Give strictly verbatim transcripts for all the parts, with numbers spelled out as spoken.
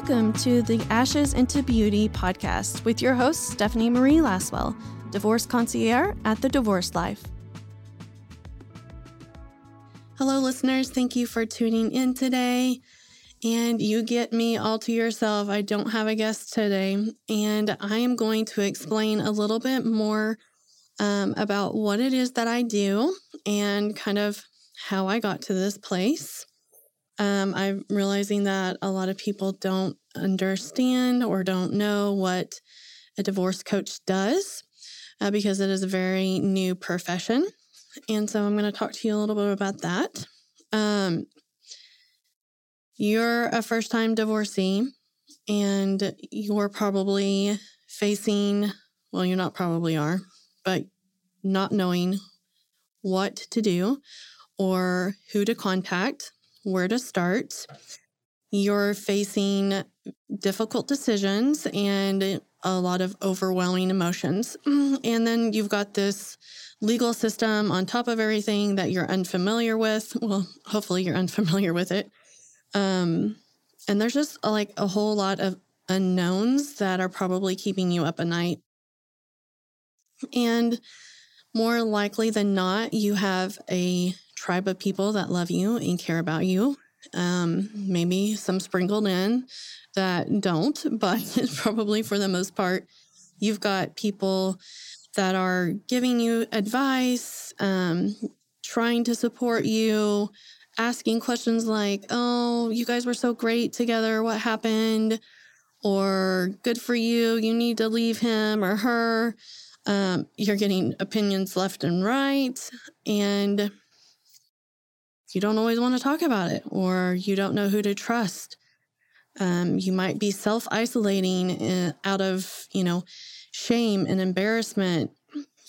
welcome to the Ashes Into Beauty podcast with your host, Stephanie Marie Laswell, divorce concierge at The Divorce Life. Hello, listeners. Thank you for tuning in today. And you get me all to yourself. I don't have a guest today. And I am going to explain a little bit more um, about what it is that I do and kind of how I got to this place. Um, I'm realizing that a lot of people don't understand or don't know what a divorce coach does uh, because it is a very new profession. And so I'm going to talk to you a little bit about that. Um, You're a first-time divorcee, and you're probably facing, well, you're not probably are, but not knowing what to do or who to contact, where to start. You're facing difficult decisions and a lot of overwhelming emotions. And then you've got this legal system on top of everything that you're unfamiliar with. Well, hopefully you're unfamiliar with it. Um, and there's just like a whole lot of unknowns that are probably keeping you up at night. And more likely than not, you have a tribe of people that love you and care about you. Um, maybe some sprinkled in that don't, but probably for the most part, you've got people that are giving you advice, um, trying to support you, asking questions like, oh, you guys were so great together, what happened? Or good for you, you need to leave him or her. Um, you're getting opinions left and right, and you don't always want to talk about it, or you don't know who to trust. Um, you might be self-isolating out of, you know, shame and embarrassment,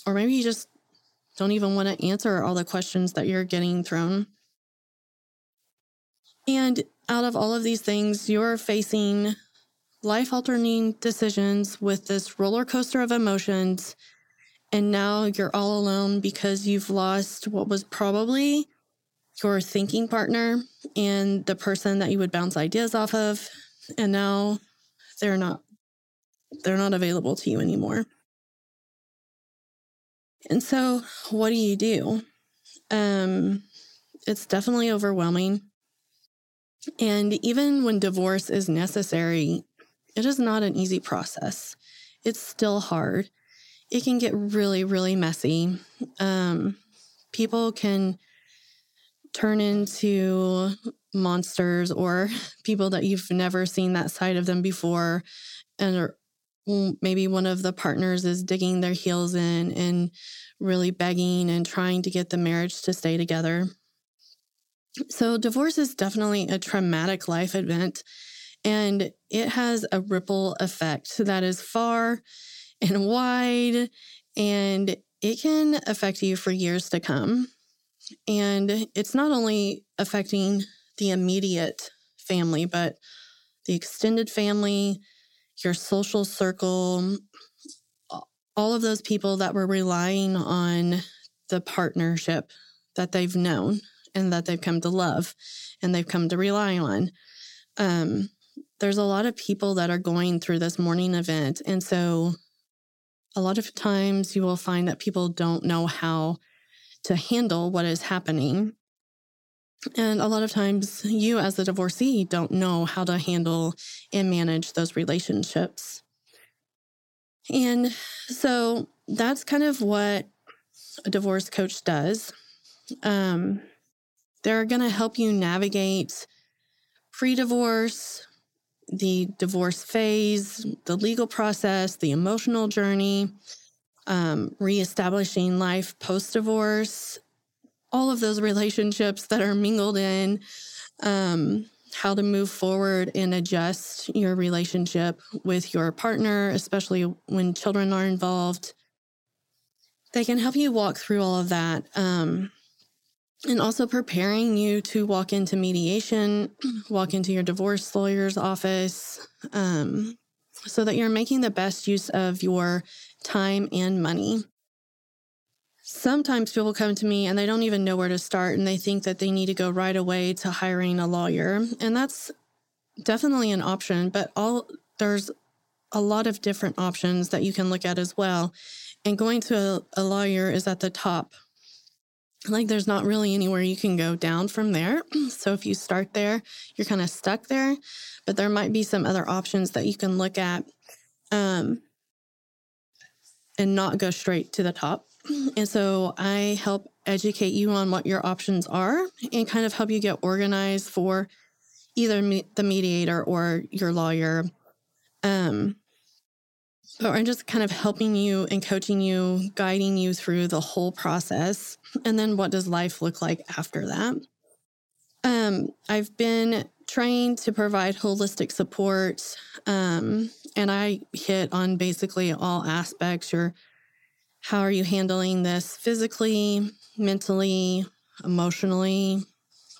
or maybe you just don't even want to answer all the questions that you're getting thrown. And out of all of these things, you're facing life-altering decisions with this roller coaster of emotions, and now you're all alone because you've lost what was probably your thinking partner and the person that you would bounce ideas off of, and now they're not they're not available to you anymore. And so, what do you do? Um, it's definitely overwhelming. And even when divorce is necessary, it is not an easy process. It's still hard. It can get really, really messy. Um, people can turn into monsters or people that you've never seen that side of them before. And are, maybe one of the partners is digging their heels in and really begging and trying to get the marriage to stay together. So divorce is definitely a traumatic life event, and it has a ripple effect that is far and wide, and it can affect you for years to come. And it's not only affecting the immediate family, but the extended family, your social circle, all of those people that were relying on the partnership that they've known and that they've come to love and they've come to rely on. Um, there's a lot of people that are going through this mourning event. And so a lot of times you will find that people don't know how to handle what is happening. And a lot of times you as the divorcee don't know how to handle and manage those relationships. And so that's kind of what a divorce coach does. Um, They're going to help you navigate pre-divorce, the divorce phase, the legal process, the emotional journey, um, reestablishing life post-divorce, all of those relationships that are mingled in, um, how to move forward and adjust your relationship with your partner, especially when children are involved. They can help you walk through all of that. Um, And also preparing you to walk into mediation, walk into your divorce lawyer's office, um, so that you're making the best use of your time and money. Sometimes people come to me and they don't even know where to start, and they think that they need to go right away to hiring a lawyer. And that's definitely an option, but all there's a lot of different options that you can look at as well. And going to a, a lawyer is at the top. Like, there's not really anywhere you can go down from there. So if you start there, you're kind of stuck there. But there might be some other options that you can look at um, and not go straight to the top. And so I help educate you on what your options are and kind of help you get organized for either me- the mediator or your lawyer. Um, or I'm just kind of helping you and coaching you, guiding you through the whole process. And then what does life look like after that? Um, I've been trained to provide holistic support. Um, and I hit on basically all aspects. Your, how are you handling this physically, mentally, emotionally?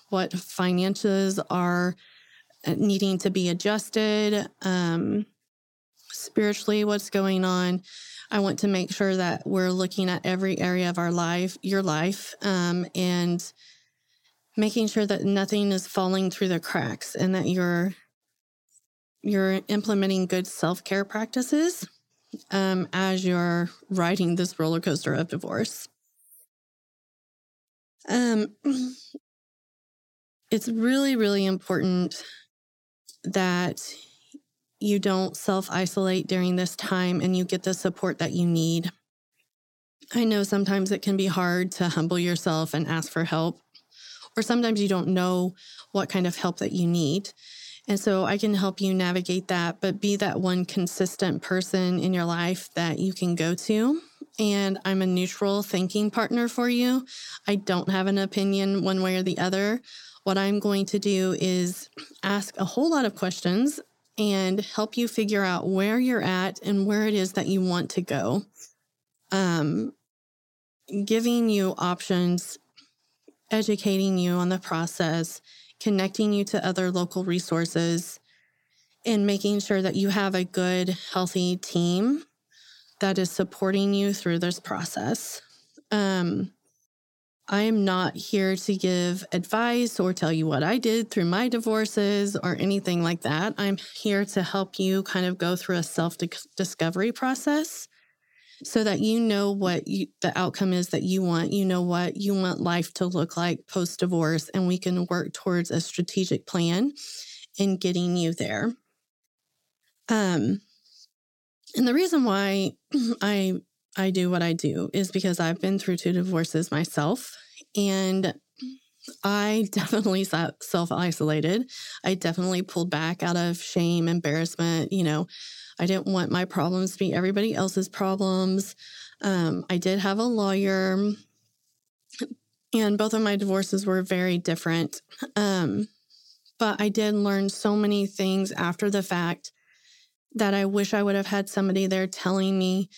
What finances are needing to be adjusted? Um, spiritually, what's going on? I want to make sure that we're looking at every area of our life, your life, um, and making sure that nothing is falling through the cracks and that you're you're implementing good self-care practices um, as you're riding this roller coaster of divorce. Um, it's really, really important that you don't self-isolate during this time and you get the support that you need. I know sometimes it can be hard to humble yourself and ask for help, or sometimes you don't know what kind of help that you need. And so I can help you navigate that, but be that one consistent person in your life that you can go to. And I'm a neutral thinking partner for you. I don't have an opinion one way or the other. What I'm going to do is ask a whole lot of questions and help you figure out where you're at and where it is that you want to go. Um, giving you options, educating you on the process, connecting you to other local resources, and making sure that you have a good, healthy team that is supporting you through this process. Um, I am not here to give advice or tell you what I did through my divorces or anything like that. I'm here to help you kind of go through a self-discovery process so that you know what you, the outcome is that you want. You know what you want life to look like post-divorce, and we can work towards a strategic plan in getting you there. Um, and the reason why I... I do what I do is because I've been through two divorces myself, and I definitely self-isolated. I definitely pulled back out of shame, embarrassment. You know, I didn't want my problems to be everybody else's problems. Um, I did have a lawyer, and both of my divorces were very different. Um, but I did learn so many things after the fact that I wish I would have had somebody there telling me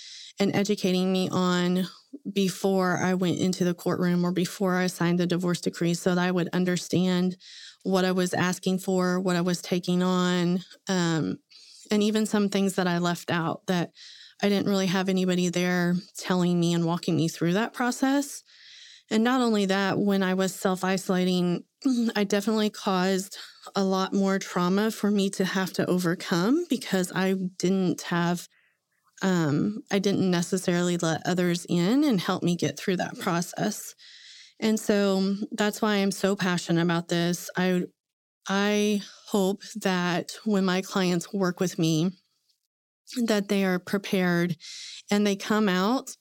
and educating me on before I went into the courtroom or before I signed the divorce decree, so that I would understand what I was asking for, what I was taking on, um, and even some things that I left out that I didn't really have anybody there telling me and walking me through that process. And not only that, when I was self-isolating, I definitely caused a lot more trauma for me to have to overcome because I didn't have Um, I didn't necessarily let others in and help me get through that process. And so that's why I'm so passionate about this. I, I hope that when my clients work with me, that they are prepared and they come out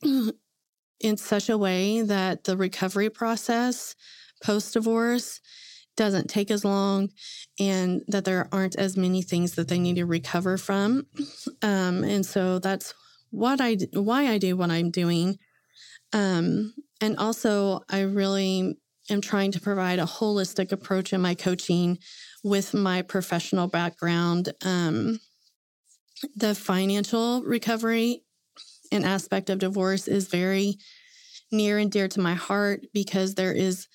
in such a way that the recovery process post-divorce doesn't take as long, and that there aren't as many things that they need to recover from. Um, and so that's what I why I do what I'm doing. Um, and also, I really am trying to provide a holistic approach in my coaching with my professional background. Um, the financial recovery and aspect of divorce is very near and dear to my heart because there is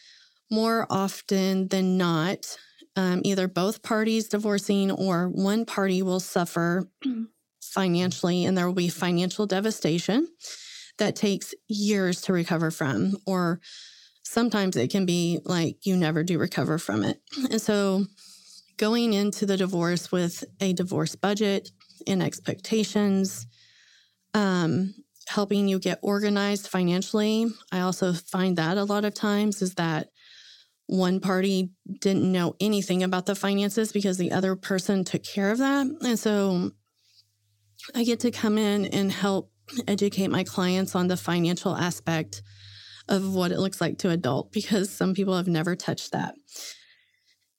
more often than not, um, either both parties divorcing or one party will suffer financially, and there will be financial devastation that takes years to recover from, or sometimes it can be like you never do recover from it. And so going into the divorce with a divorce budget and expectations, um, helping you get organized financially. I also find that a lot of times is that one party didn't know anything about the finances because the other person took care of that. And so I get to come in and help educate my clients on the financial aspect of what it looks like to adult, because some people have never touched that.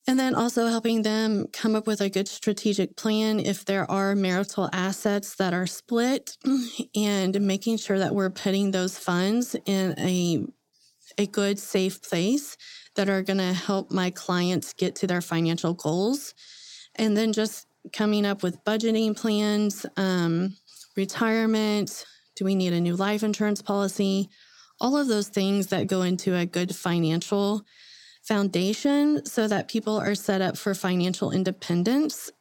And then also helping them come up with a good strategic plan if there are marital assets that are split, and making sure that we're putting those funds in a, a good, safe place that are going to help my clients get to their financial goals. And then just coming up with budgeting plans, um, retirement, do we need a new life insurance policy? All of those things that go into a good financial foundation so that people are set up for financial independence.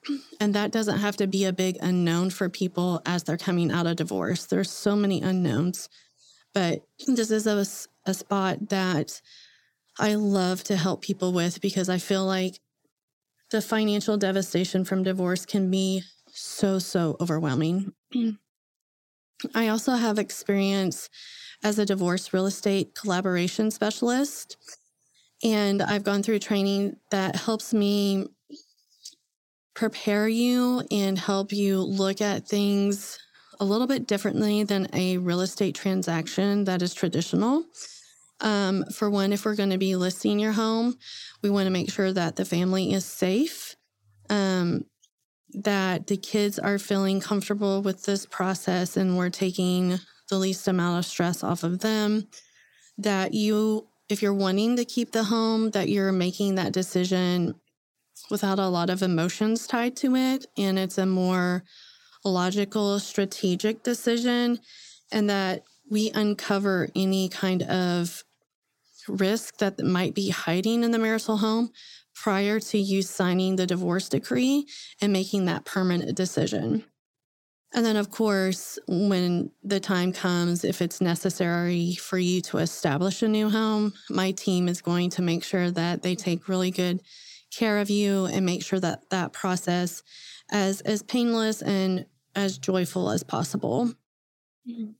And that doesn't have to be a big unknown for people as they're coming out of divorce. There's so many unknowns, but this is a, a spot that I love to help people with, because I feel like the financial devastation from divorce can be so, so overwhelming. I also have experience as a divorce real estate collaboration specialist, and I've gone through training that helps me prepare you and help you look at things a little bit differently than a real estate transaction that is traditional. Um, for one, if we're going to be listing your home, we want to make sure that the family is safe, um, that the kids are feeling comfortable with this process and we're taking the least amount of stress off of them, that you, if you're wanting to keep the home, that you're making that decision without a lot of emotions tied to it, and it's a more logical, strategic decision, and that we uncover any kind of risk that might be hiding in the marital home prior to you signing the divorce decree and making that permanent decision. And then, of course, when the time comes, if it's necessary for you to establish a new home, my team is going to make sure that they take really good care of you and make sure that that process is as painless and as joyful as possible. Mm-hmm.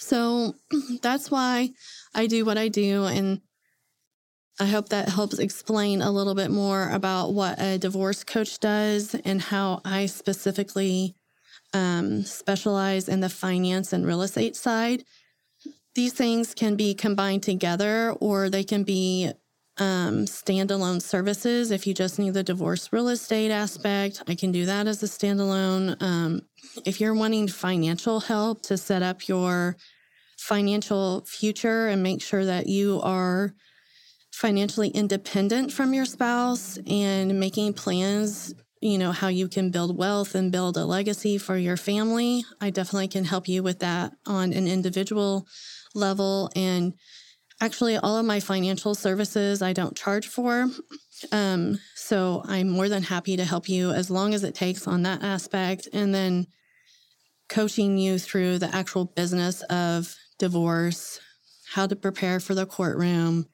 So that's why I do what I do, and I hope that helps explain a little bit more about what a divorce coach does and how I specifically um, specialize in the finance and real estate side. These things can be combined together, or they can be um, standalone services. If you just need the divorce real estate aspect, I can do that as a standalone. Um, if you're wanting financial help to set up your financial future and make sure that you are financially independent from your spouse and making plans, you know, how you can build wealth and build a legacy for your family, I definitely can help you with that on an individual level. And actually, all of my financial services I don't charge for. Um, so I'm more than happy to help you as long as it takes on that aspect. And then coaching you through the actual business of divorce, how to prepare for the courtroom,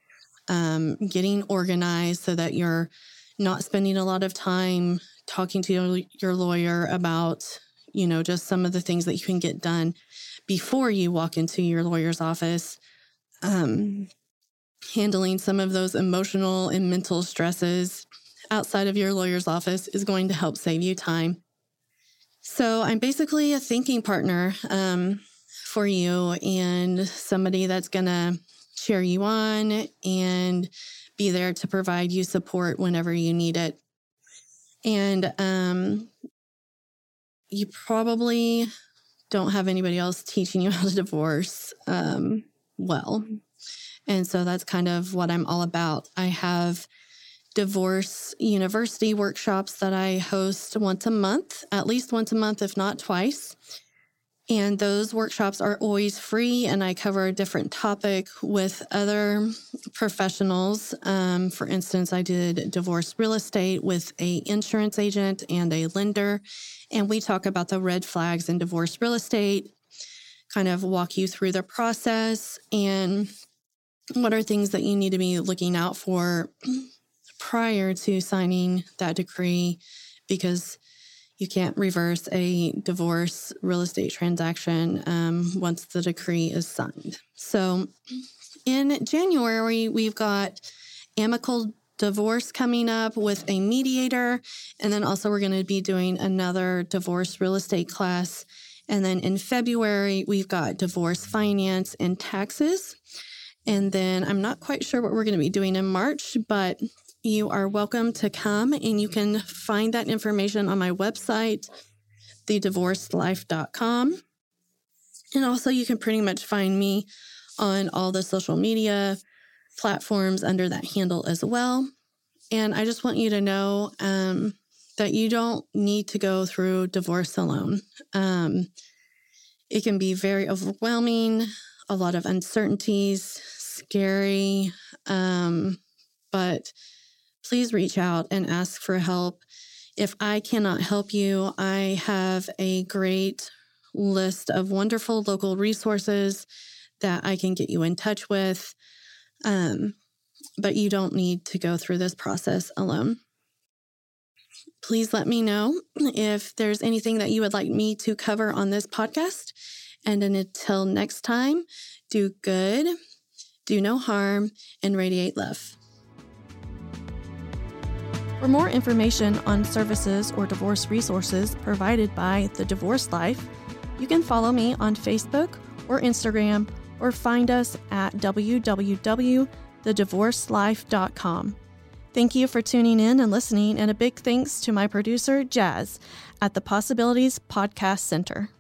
um, getting organized so that you're not spending a lot of time talking to your, your lawyer about, you know, just some of the things that you can get done before you walk into your lawyer's office. Um, handling some of those emotional and mental stresses outside of your lawyer's office is going to help save you time. So I'm basically a thinking partner um, for you, and somebody that's going to cheer you on and be there to provide you support whenever you need it. And um, you probably don't have anybody else teaching you how to divorce um well. And so that's kind of what I'm all about. I have divorce university workshops that I host once a month, at least once a month, if not twice. And those workshops are always free, and I cover a different topic with other professionals. Um, for instance, I did divorce real estate with an insurance agent and a lender, and we talk about the red flags in divorce real estate, kind of walk you through the process and what are things that you need to be looking out for prior to signing that decree, because you can't reverse a divorce real estate transaction um, once the decree is signed. So in January, we've got amicable divorce coming up with a mediator. And then also we're going to be doing another divorce real estate class. And then in February, we've got divorce finance and taxes. And then I'm not quite sure what we're going to be doing in March, but you are welcome to come, and you can find that information on my website, the divorce life dot com. And also you can pretty much find me on all the social media platforms under that handle as well. And I just want you to know um, that you don't need to go through divorce alone. Um, it can be very overwhelming, a lot of uncertainties, scary, um, but please reach out and ask for help. If I cannot help you, I have a great list of wonderful local resources that I can get you in touch with. Um, but you don't need to go through this process alone. Please let me know if there's anything that you would like me to cover on this podcast. And until next time, do good, do no harm, and radiate love. For more information on services or divorce resources provided by The Divorce Life, you can follow me on Facebook or Instagram, or find us at w w w dot the divorce life dot com. Thank you for tuning in and listening, and a big thanks to my producer, Jazz, at the Possibilities Podcast Center.